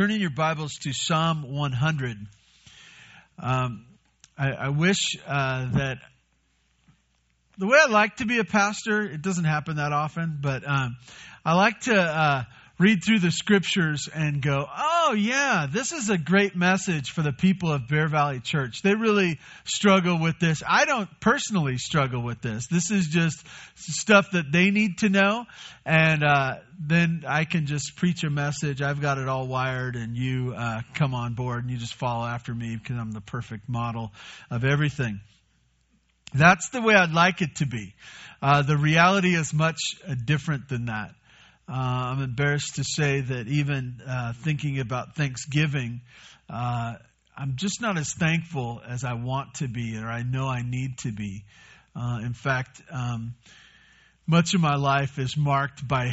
Turn in your Bibles to Psalm 100. I wish that the way I like to be a pastor, it doesn't happen that often, but I like to read through the scriptures and go, oh yeah, this is a great message for the people of Bear Valley Church. They really struggle with this. I don't personally struggle with this. This is just stuff that they need to know. And then I can just preach a message. I've got it all wired, and you come on board and you just follow after me because I'm the perfect model of everything. That's the way I'd like it to be. The reality is much different than that. I'm embarrassed to say that even thinking about Thanksgiving, I'm just not as thankful as I want to be or I know I need to be. In fact, much of my life is marked by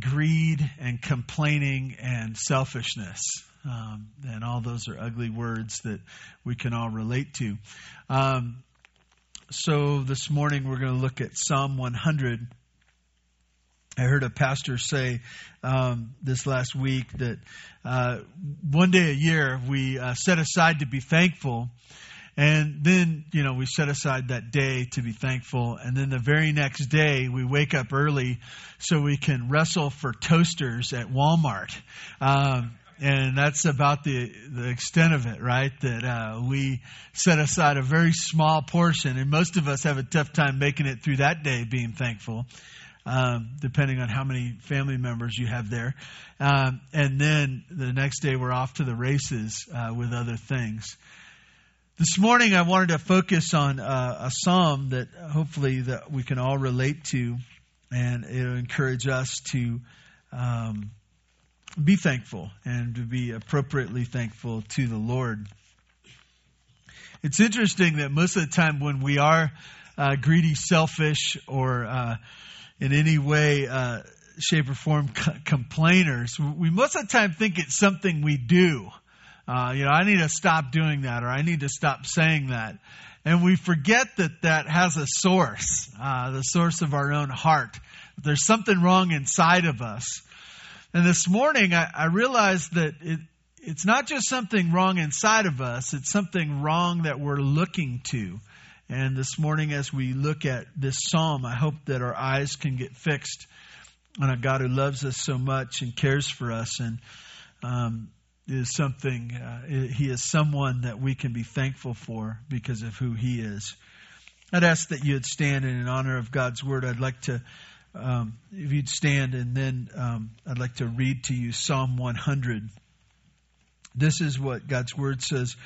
greed and complaining and selfishness. And all those are ugly words that we can all relate to. So this morning we're going to look at Psalm 100. I heard a pastor say this last week that one day a year we set aside to be thankful, and then, you know, we set aside that day to be thankful, and then the very next day we wake up early so we can wrestle for toasters at Walmart. And that's about the extent of it, right? That we set aside a very small portion, and most of us have a tough time making it through that day being thankful. Depending on how many family members you have there. And then the next day we're off to the races with other things. This morning I wanted to focus on a psalm that hopefully that we can all relate to, and it'll encourage us to be thankful and to be appropriately thankful to the Lord. It's interesting that most of the time when we are greedy, selfish, or in any way, shape, or form, complainers, we most of the time think it's something we do. I need to stop doing that, or I need to stop saying that. And we forget that that has a source, the source of our own heart. There's something wrong inside of us. And this morning, I realized that it's not just something wrong inside of us. It's something wrong that we're looking to. And this morning as we look at this psalm, I hope that our eyes can get fixed on a God who loves us so much and cares for us, and is something. He is someone that we can be thankful for because of who He is. I'd ask that you'd stand, and in honor of God's Word, I'd like to, if you'd stand, and then I'd like to read to you Psalm 100. This is what God's Word says.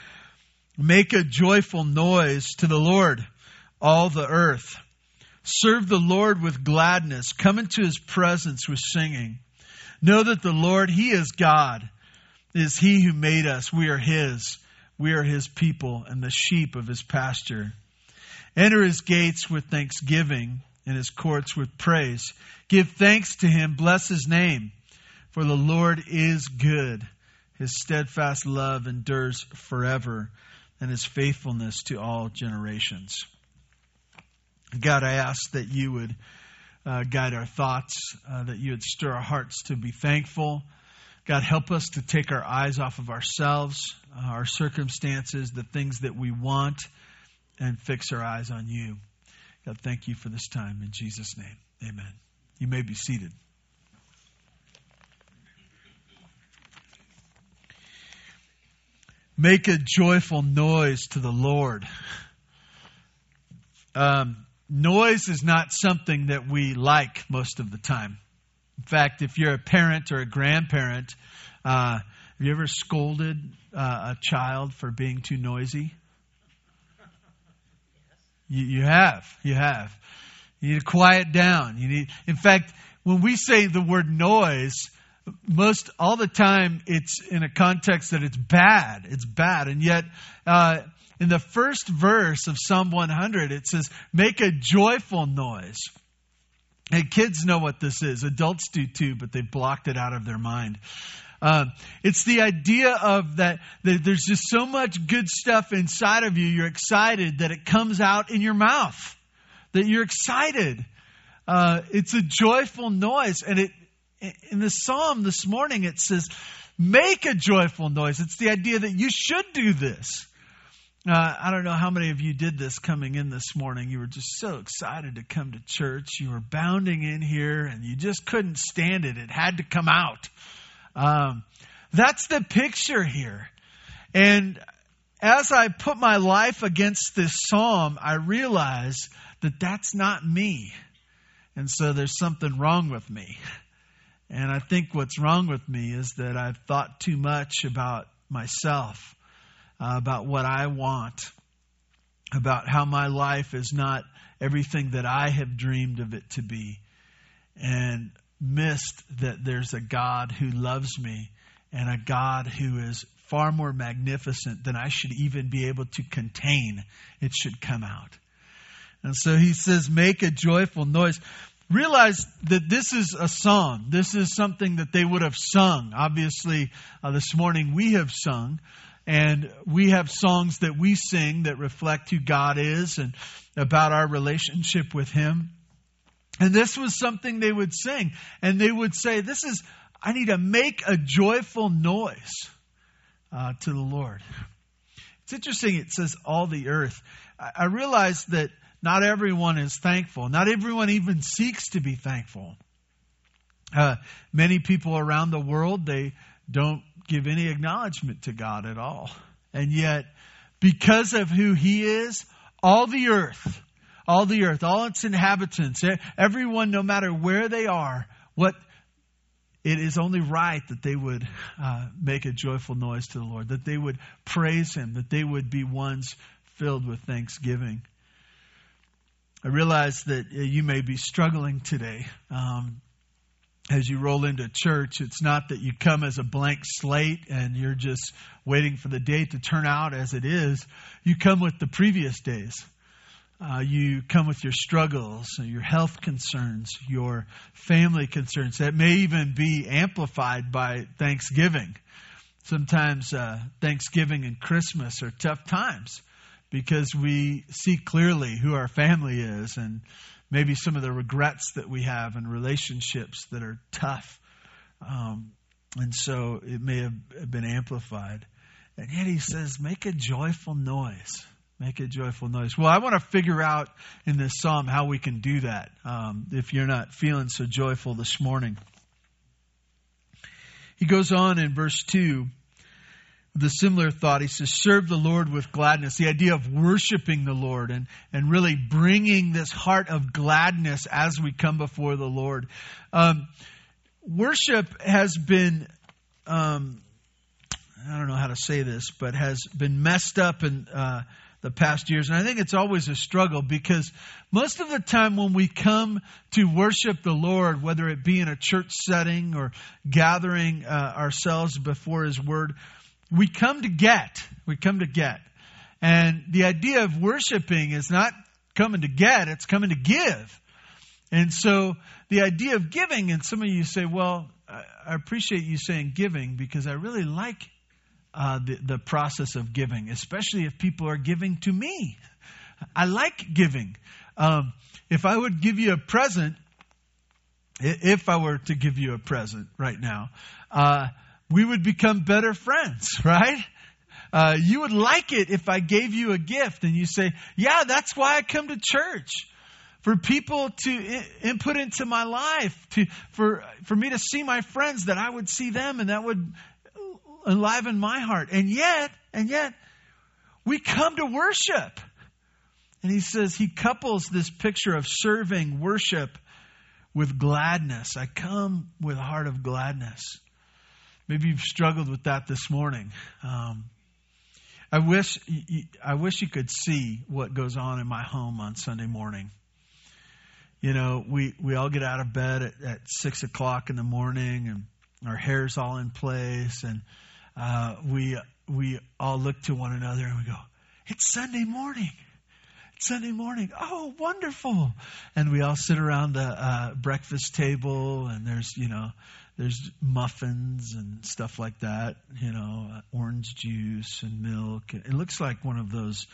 Make a joyful noise to the Lord, all the earth. Serve the Lord with gladness. Come into His presence with singing. Know that the Lord, He is God. It is He who made us. We are His. We are His people and the sheep of His pasture. Enter His gates with thanksgiving and His courts with praise. Give thanks to Him. Bless His name. For the Lord is good. His steadfast love endures forever, and His faithfulness to all generations. God, I ask that You would guide our thoughts, that You would stir our hearts to be thankful. God, help us to take our eyes off of ourselves, our circumstances, the things that we want, and fix our eyes on You. God, thank You for this time. In Jesus' name, amen. You may be seated. Make a joyful noise to the Lord. Noise is not something that we like most of the time. In fact, if you're a parent or a grandparent, have you ever scolded a child for being too noisy? You have. You need to quiet down. In fact, when we say the word noise, most all the time it's in a context that it's bad. And yet in the first verse of Psalm 100, it says, make a joyful noise. And kids know what this is. Adults do too, but they blocked it out of their mind. It's the idea of that there's just so much good stuff inside of you. You're excited that it comes out in your mouth, that you're excited. It's a joyful noise. And in the psalm this morning, it says, Make a joyful noise. It's the idea that you should do this. I don't know how many of you did this coming in this morning. You were just so excited to come to church. You were bounding in here and you just couldn't stand it. It had to come out. That's the picture here. And as I put my life against this psalm, I realize that that's not me. And so there's something wrong with me. And I think what's wrong with me is that I've thought too much about myself. About what I want, about how my life is not everything that I have dreamed of it to be, and missed that there's a God who loves me and a God who is far more magnificent than I should even be able to contain. It should come out. And so he says, make a joyful noise. Realize that this is a song. This is something that they would have sung. Obviously, this morning we have sung. And we have songs that we sing that reflect who God is and about our relationship with Him. And this was something they would sing. And they would say, this is, I need to make a joyful noise to the Lord. It's interesting. It says all the earth. I realize that not everyone is thankful. Not everyone even seeks to be thankful. Many people around the world, they don't give any acknowledgement to God at all. And yet, because of who He is, all the earth, all its inhabitants, everyone, no matter where they are, what it is only right that they would make a joyful noise to the Lord, that they would praise Him, that they would be ones filled with thanksgiving. I realize that you may be struggling today. As you roll into church, it's not that you come as a blank slate and you're just waiting for the day to turn out as it is. You come with the previous days. You come with your struggles, your health concerns, your family concerns that may even be amplified by Thanksgiving. Sometimes Thanksgiving and Christmas are tough times because we see clearly who our family is and maybe some of the regrets that we have in relationships that are tough. And so it may have been amplified. And yet he says, make a joyful noise. Make a joyful noise. Well, I want to figure out in this psalm how we can do that if you're not feeling so joyful this morning. He goes on in verse 2 with a similar thought. He says, serve the Lord with gladness. The idea of worshiping the Lord and really bringing this heart of gladness as we come before the Lord. Worship has been, I don't know how to say this, but has been messed up in the past years. And I think it's always a struggle because most of the time when we come to worship the Lord, whether it be in a church setting or gathering ourselves before His Word, we come to get. And the idea of worshiping is not coming to get, it's coming to give. And so the idea of giving, and some of you say, well, I appreciate you saying giving because I really like the process of giving, especially if people are giving to me. I like giving. If I would give you a present, if I were to give you a present right now, we would become better friends, right? You would like it if I gave you a gift and you say, yeah, that's why I come to church. For people to input into my life, for me to see my friends, that I would see them and that would enliven my heart. And yet, we come to worship. And he says, he couples this picture of serving worship with gladness. I come with a heart of gladness. Maybe you've struggled with that this morning. I wish you could see what goes on in my home on Sunday morning. You know, we all get out of bed at 6 o'clock in the morning, and our hair's all in place, and we all look to one another and we go, "It's Sunday morning." Sunday morning. Oh, wonderful. And we all sit around the breakfast table and there's muffins and stuff like that, orange juice and milk. It looks like one of those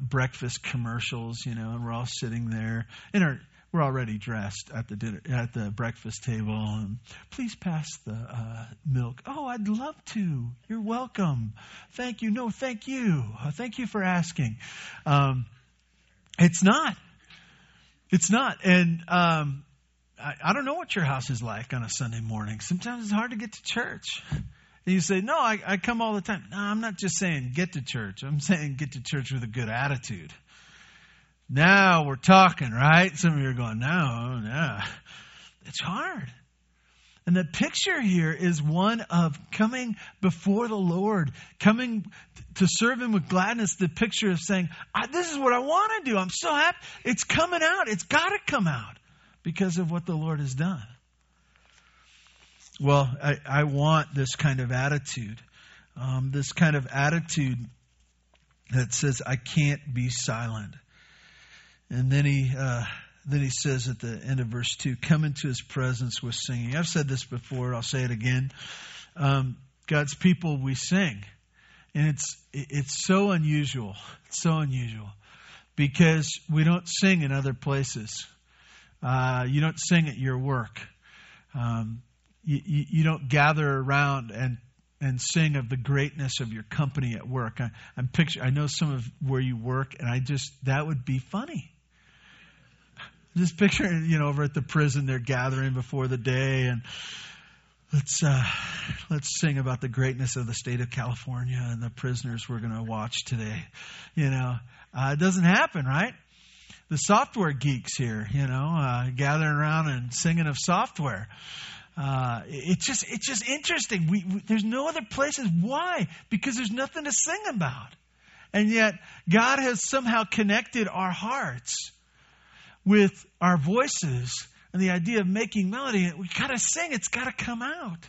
breakfast commercials, and we're all sitting there in our We're already dressed at the dinner, at the breakfast table. And please pass the milk. Oh, I'd love to. You're welcome. Thank you. No, thank you. Thank you for asking. It's not. And I don't know what your house is like on a Sunday morning. Sometimes it's hard to get to church. And you say, no, I come all the time. No, I'm not just saying get to church. I'm saying get to church with a good attitude. Now we're talking, right? Some of you are going, no. It's hard. And the picture here is one of coming before the Lord, coming to serve Him with gladness. The picture of saying, this is what I want to do. I'm so happy. It's coming out. It's got to come out because of what the Lord has done. Well, I want this kind of attitude. This kind of attitude that says, I can't be silent. And then he says at the end of verse 2, come into His presence with singing. I've said this before. I'll say it again. God's people, we sing. And it's so unusual. It's so unusual because we don't sing in other places. You don't sing at your work. You don't gather around and sing of the greatness of your company at work. I know some of where you work, and that would be funny. Just picturing, over at the prison, they're gathering before the day, and let's sing about the greatness of the state of California and the prisoners we're going to watch today. It doesn't happen, right? The software geeks here, gathering around and singing of software. It's just interesting. There's no other places. Why? Because there's nothing to sing about. And yet God has somehow connected our hearts with our voices and the idea of making melody. We got to sing. It's got to come out.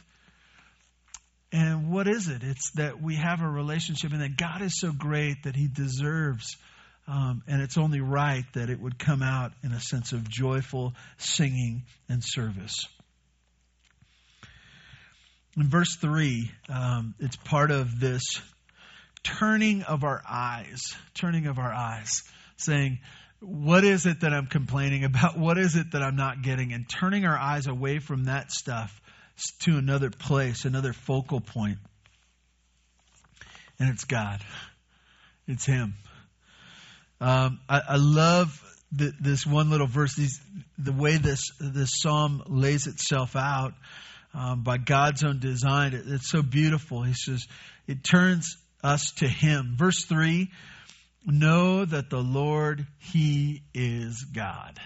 And what is it? It's that we have a relationship and that God is so great that He deserves, and it's only right that it would come out in a sense of joyful singing and service. In verse 3, it's part of this turning of our eyes, saying, what is it that I'm complaining about? What is it that I'm not getting? And turning our eyes away from that stuff to another place, another focal point. And it's God. It's Him. I love this one little verse, the way this psalm lays itself out. By God's own design. It's so beautiful. He says, it turns us to Him. Verse 3, know that the Lord, He is God.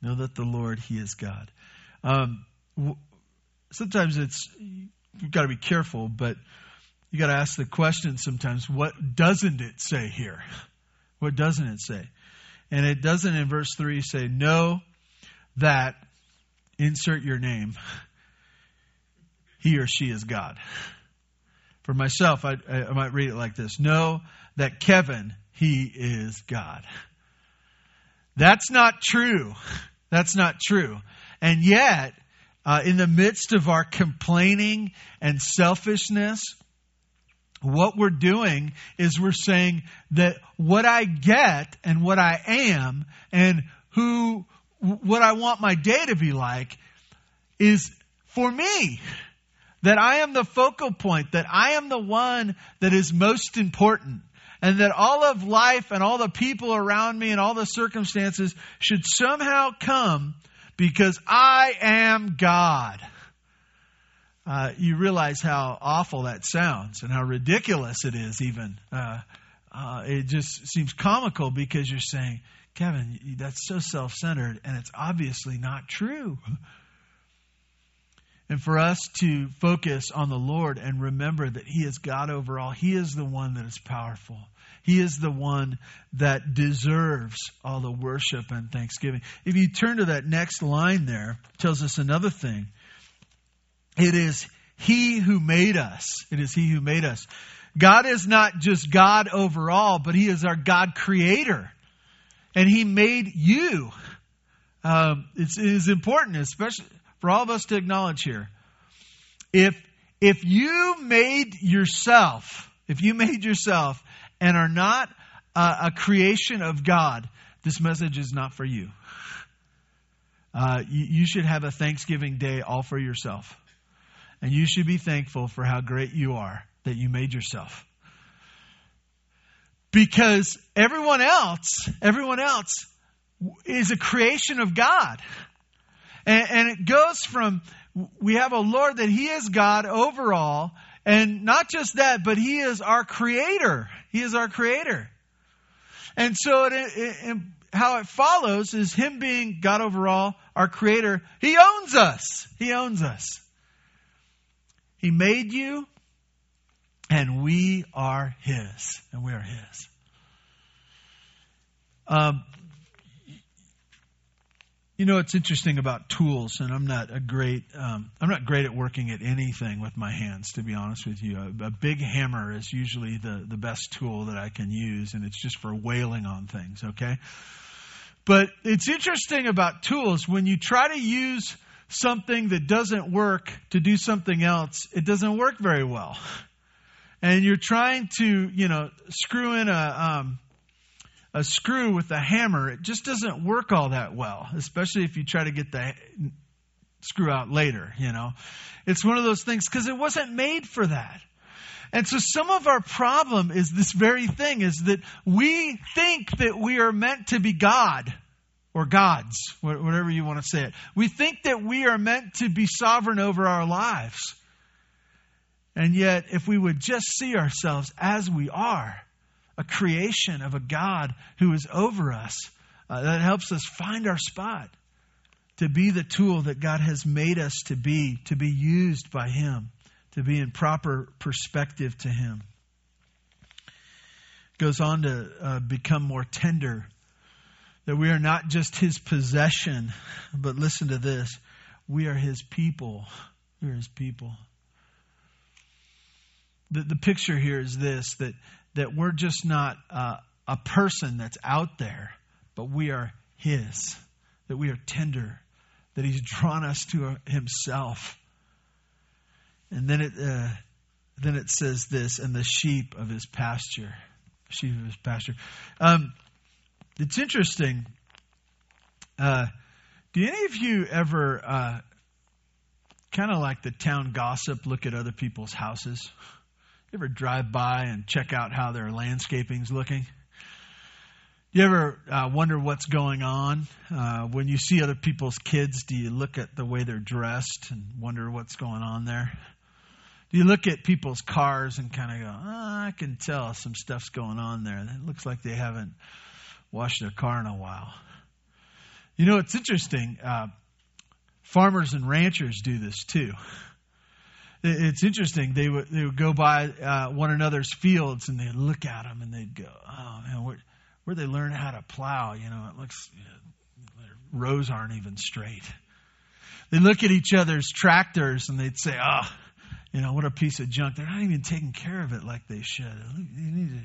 Know that the Lord, He is God. Sometimes you've got to be careful, but you got to ask the question sometimes, what doesn't it say here? What doesn't it say? And it doesn't in verse 3 say, know that, insert your name, he or she is God. For myself, I might read it like this. Know that Kevin, he is God. That's not true. And yet, in the midst of our complaining and selfishness, what we're doing is we're saying that what I get and what I am and what I want my day to be like is for me. That I am the focal point, that I am the one that is most important, and that all of life and all the people around me and all the circumstances should somehow come because I am God. You realize how awful that sounds and how ridiculous it is even. It just seems comical because you're saying, Kevin, that's so self-centered, and it's obviously not true. And for us to focus on the Lord and remember that He is God over all, He is the one that is powerful. He is the one that deserves all the worship and thanksgiving. If you turn to that next line there, it tells us another thing. It is He who made us. It is He who made us. God is not just God over all, but He is our God creator. And He made you. It is important, especially for all of us to acknowledge here. If you made yourself, and are not a creation of God, this message is not for you. You should have a Thanksgiving day all for yourself. And you should be thankful for how great you are that you made yourself. Because everyone else is a creation of God. And it goes from, we have a Lord that He is God over all. And not just that, but He is our creator. He is our creator. And so how it follows is Him being God over all, our creator. He owns us. He owns us. He made you, and we are His. And we are His. You know, it's interesting about tools, and I'm not great at working at anything with my hands, to be honest with you. A big hammer is usually the best tool that I can use, and it's just for wailing on things, okay? But it's interesting about tools. When you try to use something that doesn't work to do something else, it doesn't work very well. And you're trying to, screw in a screw with a hammer, it just doesn't work all that well, especially if you try to get the screw out later, It's one of those things because it wasn't made for that. And so some of our problem is this very thing, is that we think that we are meant to be God or gods, whatever you want to say it. We think that we are meant to be sovereign over our lives. And yet, if we would just see ourselves as we are, a creation of a God who is over us, that helps us find our spot to be the tool that God has made us to be used by Him, to be in proper perspective to Him. Goes on to become more tender, that we are not just His possession, but listen to this, we are His people. We are His people. The picture here is this, that we're just not a person that's out there, but we are His, that we are tender, that He's drawn us to Himself. And then it says this, and the sheep of His pasture, sheep of His pasture. It's interesting. Do any of you ever, kind of like the town gossip, look at other people's houses? You ever drive by and check out how their landscaping's looking? You ever wonder what's going on? When you see other people's kids, do you look at the way they're dressed and wonder what's going on there? Do you look at people's cars and kind of go, I can tell some stuff's going on there. It looks like they haven't washed their car in a while. It's interesting. Farmers and ranchers do this too. It's interesting. They would go by one another's fields and they'd look at them and they'd go, oh man, where'd they learn how to plow? It looks, their rows aren't even straight. They look at each other's tractors and they'd say, what a piece of junk. They're not even taking care of it like they should. You need to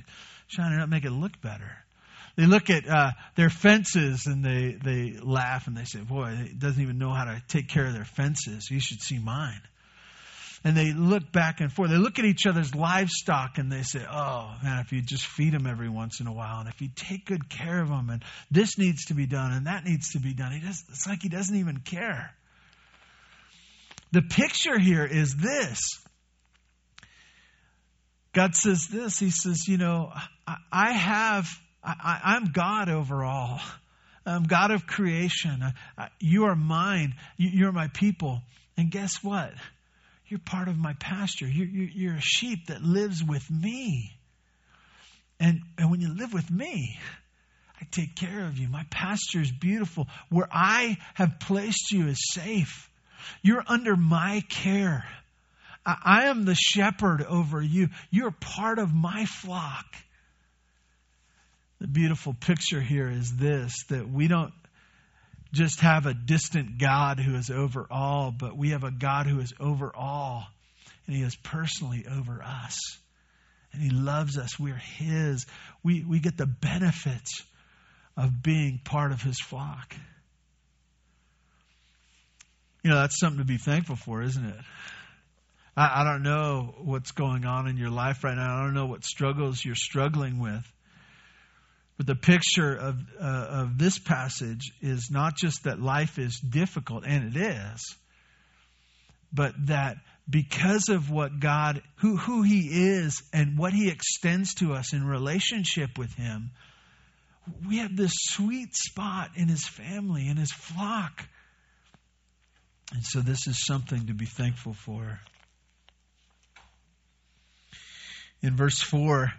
shine it up, make it look better. They look at their fences and they laugh and they say, boy, it doesn't even know how to take care of their fences. You should see mine. And they look back and forth. They look at each other's livestock and they say, oh, man, if you just feed them every once in a while and if you take good care of them and this needs to be done and that needs to be done. It's like he doesn't even care. The picture here is this. God says this. He says, I'm God over all. I'm God of creation. You are mine. You're my people. And guess what? You're part of my pasture. You're a sheep that lives with me. And when you live with me, I take care of you. My pasture is beautiful. Where I have placed you is safe. You're under my care. I am the shepherd over you. You're part of my flock. The beautiful picture here is this, that we don't just have a distant God who is over all, but we have a God who is over all, and He is personally over us, and He loves us. We're His. We get the benefits of being part of His flock. That's something to be thankful for, isn't it? I don't know what's going on in your life right now. I don't know what struggles you're struggling with. But the picture of this passage is not just that life is difficult, and it is, but that because of what God, who He is and what He extends to us in relationship with Him, we have this sweet spot in His family, in His flock. And so this is something to be thankful for. In verse 4,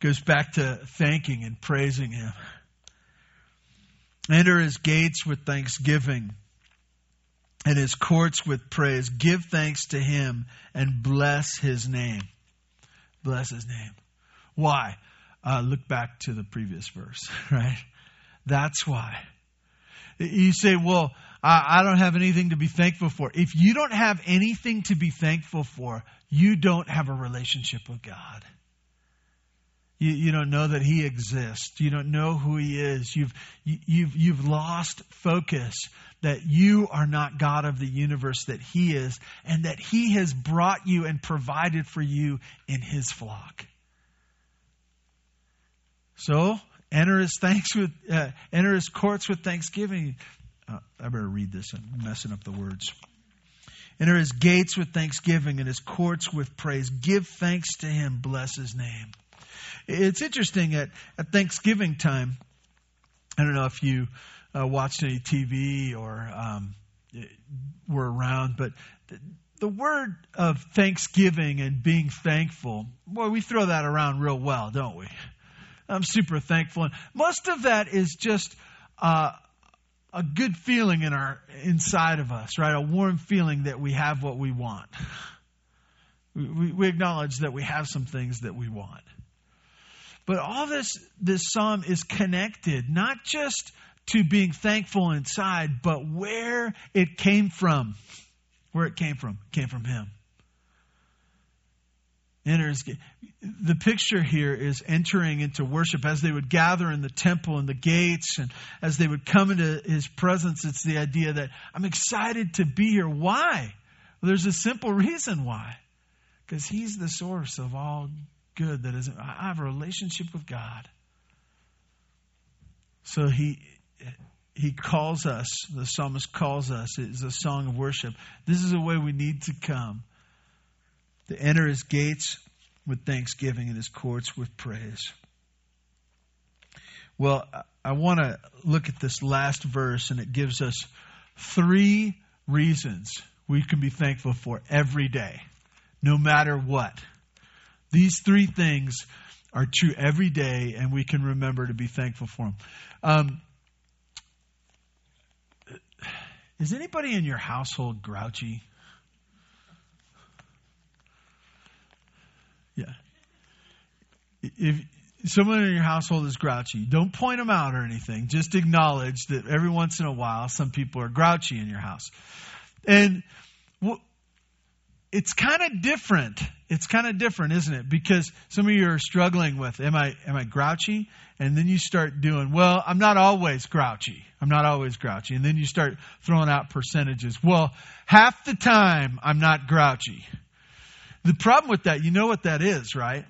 goes back to thanking and praising Him. Enter His gates with thanksgiving and His courts with praise. Give thanks to Him and bless His name. Bless His name. Why? Look back to the previous verse, right? That's why. You say, well, I don't have anything to be thankful for. If you don't have anything to be thankful for, you don't have a relationship with God. You don't know that He exists. You don't know who He is. You've lost focus that you are not God of the universe, that He is, and that He has brought you and provided for you in His flock. So enter His courts with thanksgiving. I better read this. I'm messing up the words. Enter His gates with thanksgiving and His courts with praise. Give thanks to Him. Bless His name. It's interesting at Thanksgiving time. I don't know if you watched any TV or were around, but the word of thanksgiving and being thankful, boy, we throw that around real well, don't we? I'm super thankful. And most of that is just a good feeling in our inside of us, right? A warm feeling that we have what we want. We acknowledge that we have some things that we want. But all this psalm is connected not just to being thankful inside, but where it came from. Where it came from. It came from Him. The picture here is entering into worship. As they would gather in the temple and the gates, and as they would come into His presence, it's the idea that I'm excited to be here. Why? Well, there's a simple reason why. Because He's the source of all good that isn't. I have a relationship with God. So He calls us, the psalmist calls us. It is a song of worship. This is a way we need to come. To enter His gates with thanksgiving and His courts with praise. Well, I want to look at this last verse, and it gives us 3 reasons we can be thankful for every day, no matter what. These 3 things are true every day, and we can remember to be thankful for them. Is anybody in your household grouchy? Yeah. If someone in your household is grouchy, don't point them out or anything. Just acknowledge that every once in a while, some people are grouchy in your house. And it's kind of different. It's kind of different, isn't it? Because some of you are struggling with, am I grouchy? And then you start doing, well, I'm not always grouchy. I'm not always grouchy. And then you start throwing out percentages. Well, half the time I'm not grouchy. The problem with that, you know what that is, right?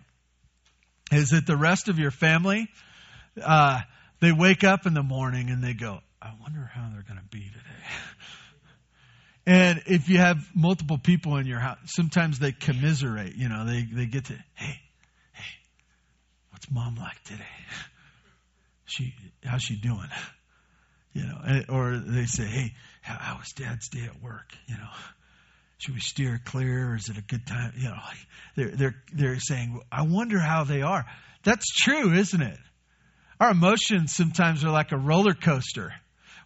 Is that the rest of your family, they wake up in the morning and they go, I wonder how they're going to be today. And if you have multiple people in your house, sometimes they commiserate, you know, they get to, hey, what's mom like today? How's she doing? You know, or they say, hey, how was dad's day at work? You know, should we steer clear? Or is it a good time? You know, they're saying, I wonder how they are. That's true, isn't it? Our emotions sometimes are like a roller coaster.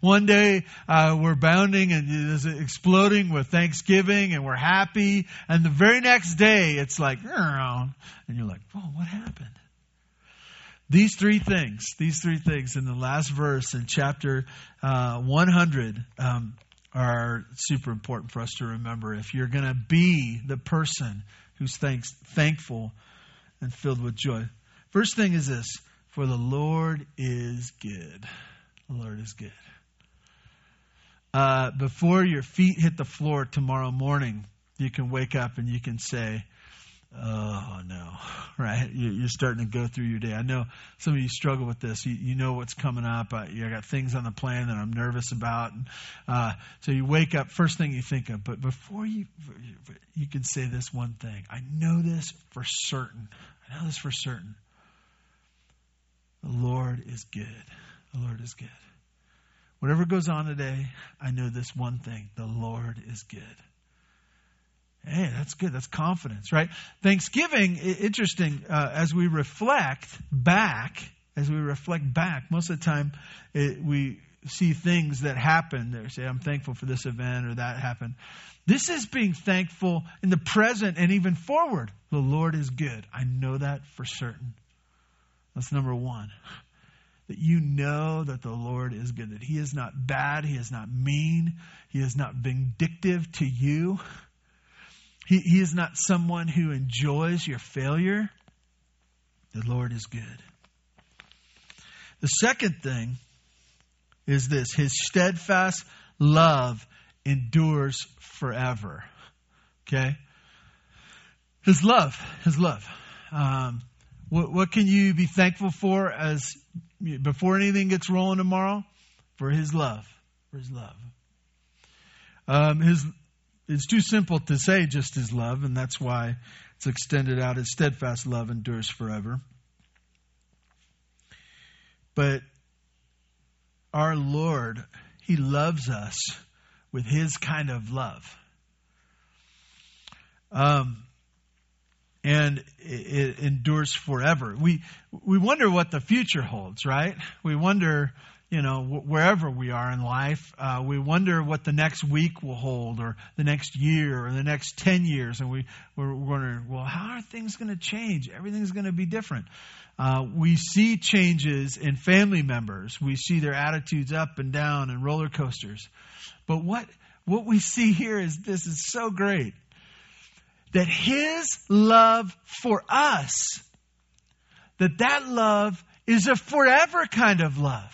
One day we're bounding and exploding with thanksgiving and we're happy. And the very next day it's like, and you're like, whoa, what happened? These three things in the last verse in chapter 100 are super important for us to remember. If you're going to be the person who's thankful and filled with joy. First thing is this, for the Lord is good. The Lord is good. Before your feet hit the floor tomorrow morning, you can wake up and you can say, oh no, right? You're starting to go through your day. I know some of you struggle with this. You know what's coming up. I got things on the plan that I'm nervous about. So you wake up, first thing you think of. But before you can say this one thing. I know this for certain. The Lord is good. The Lord is good. Whatever goes on today, I know this one thing. The Lord is good. Hey, that's good. That's confidence, right? Thanksgiving, interesting, as we reflect back, most of the time we see things that happen there. Say, I'm thankful for this event or that happened. This is being thankful in the present and even forward. The Lord is good. I know that for certain. That's number one. That you know that the Lord is good, that He is not bad, He is not mean, He is not vindictive to you. He is not someone who enjoys your failure. The Lord is good. The second thing is this: His steadfast love endures forever. Okay? His love. What can you be thankful for as before anything gets rolling tomorrow? For His love. For His love. It's too simple to say just His love, and that's why it's extended out. His steadfast love endures forever. But our Lord, He loves us with His kind of love. And it endures forever. We wonder what the future holds, right? We wonder, wherever we are in life, we wonder what the next week will hold, or the next year, or the next 10 years, and we're wondering, well, how are things going to change? Everything's going to be different. We see changes in family members. We see their attitudes up and down and roller coasters. But what we see here is this is so great. That His love for us, that love is a forever kind of love.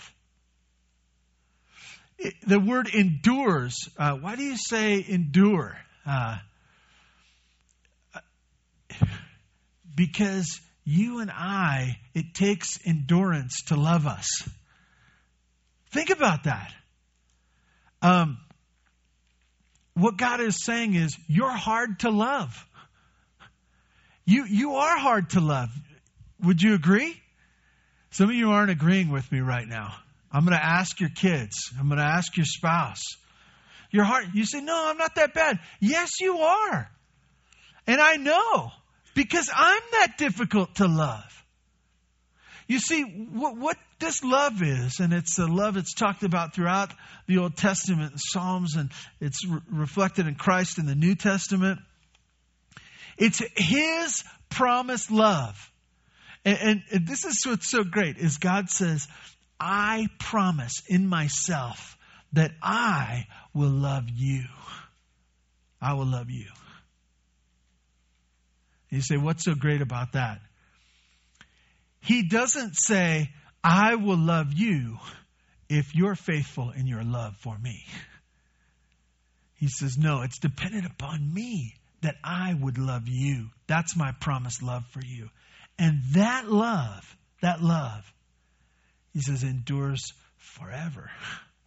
The word endures. Why do you say endure? Because you and I, it takes endurance to love us. Think about that. What God is saying is, you're hard to love. You are hard to love. Would you agree? Some of you aren't agreeing with me right now. I'm going to ask your kids. I'm going to ask your spouse. Your heart, you say, no, I'm not that bad. Yes, you are. And I know, because I'm that difficult to love. You see, what this love is, and it's the love it's talked about throughout the Old Testament and Psalms, and it's reflected in Christ in the New Testament. It's His promised love. And this is what's so great, is God says, I promise in myself that I will love you. I will love you. And you say, what's so great about that? He doesn't say, I will love you if you're faithful in your love for me. He says, no, it's dependent upon me that I would love you. That's my promised love for you. And that love, He says, endures forever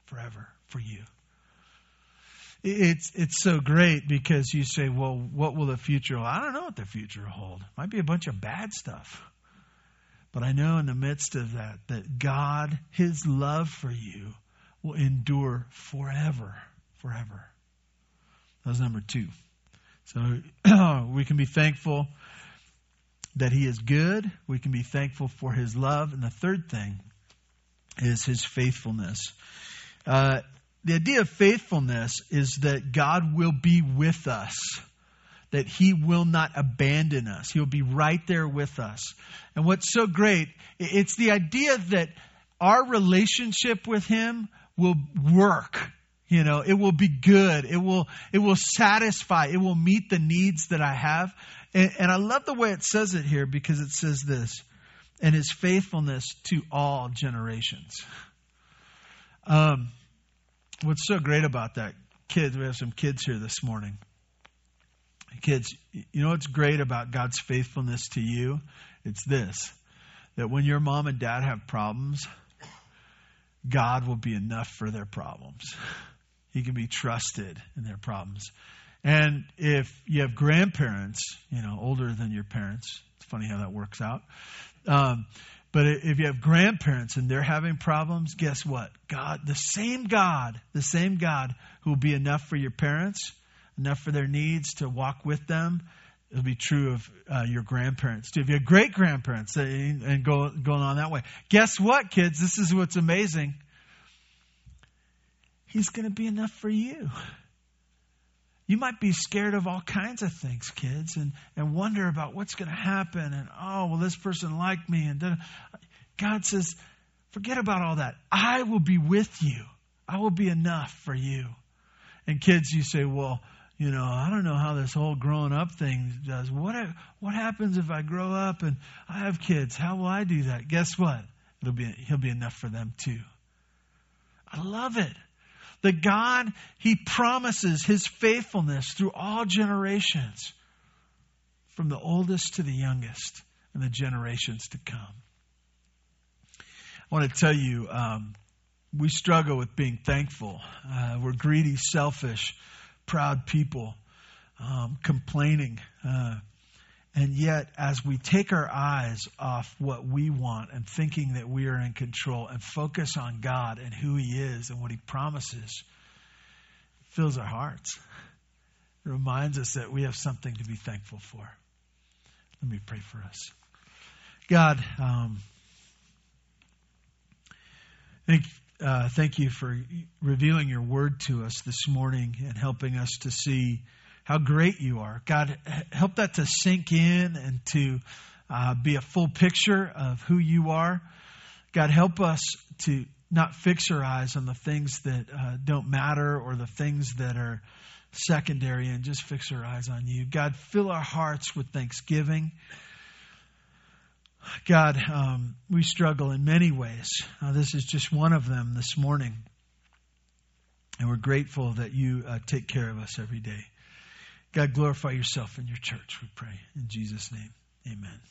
for you. It's so great, because you say, well, what will the future hold? I don't know what the future will hold. It might be a bunch of bad stuff. But I know in the midst of that God, His love for you will endure forever. That was number two. So we can be thankful that He is good. We can be thankful for His love. And the third thing is His faithfulness. The idea of faithfulness is that God will be with us. That He will not abandon us. He'll be right there with us. And what's so great, it's the idea that our relationship with Him will work. It will be good. It will satisfy. It will meet the needs that I have. And I love the way it says it here, because it says this, and His faithfulness to all generations. What's so great about that? Kids, we have some kids here this morning. Kids, you know what's great about God's faithfulness to you? It's this, that when your mom and dad have problems, God will be enough for their problems. He can be trusted in their problems. And if you have grandparents, you know, older than your parents, it's funny how that works out. But if you have grandparents and they're having problems, guess what? God, the same God who will be enough for your parents, enough for their needs to walk with them. It'll be true of your grandparents too. If you have great grandparents and going on that way, guess what, kids? This is what's amazing. He's going to be enough for you. You might be scared of all kinds of things, kids, and wonder about what's going to happen. And, oh, will this person like me? And then God says, forget about all that. I will be with you. I will be enough for you. And kids, you say, well, you know, I don't know how this whole growing up thing does. What happens if I grow up and I have kids? How will I do that? Guess what? He'll be enough for them too. I love it. The God, He promises His faithfulness through all generations, from the oldest to the youngest, and the generations to come. I want to tell you, we struggle with being thankful. We're greedy, selfish, proud people, complaining. And yet, as we take our eyes off what we want and thinking that we are in control and focus on God and who He is and what He promises, it fills our hearts. It reminds us that we have something to be thankful for. Let me pray for us. God, thank you for revealing your word to us this morning and helping us to see how great you are. God, help that to sink in and to be a full picture of who you are. God, help us to not fix our eyes on the things that don't matter or the things that are secondary, and just fix our eyes on you. God, fill our hearts with thanksgiving. God, we struggle in many ways. This is just one of them this morning. And we're grateful that you take care of us every day. God, glorify yourself in your church, we pray. In Jesus' name, amen.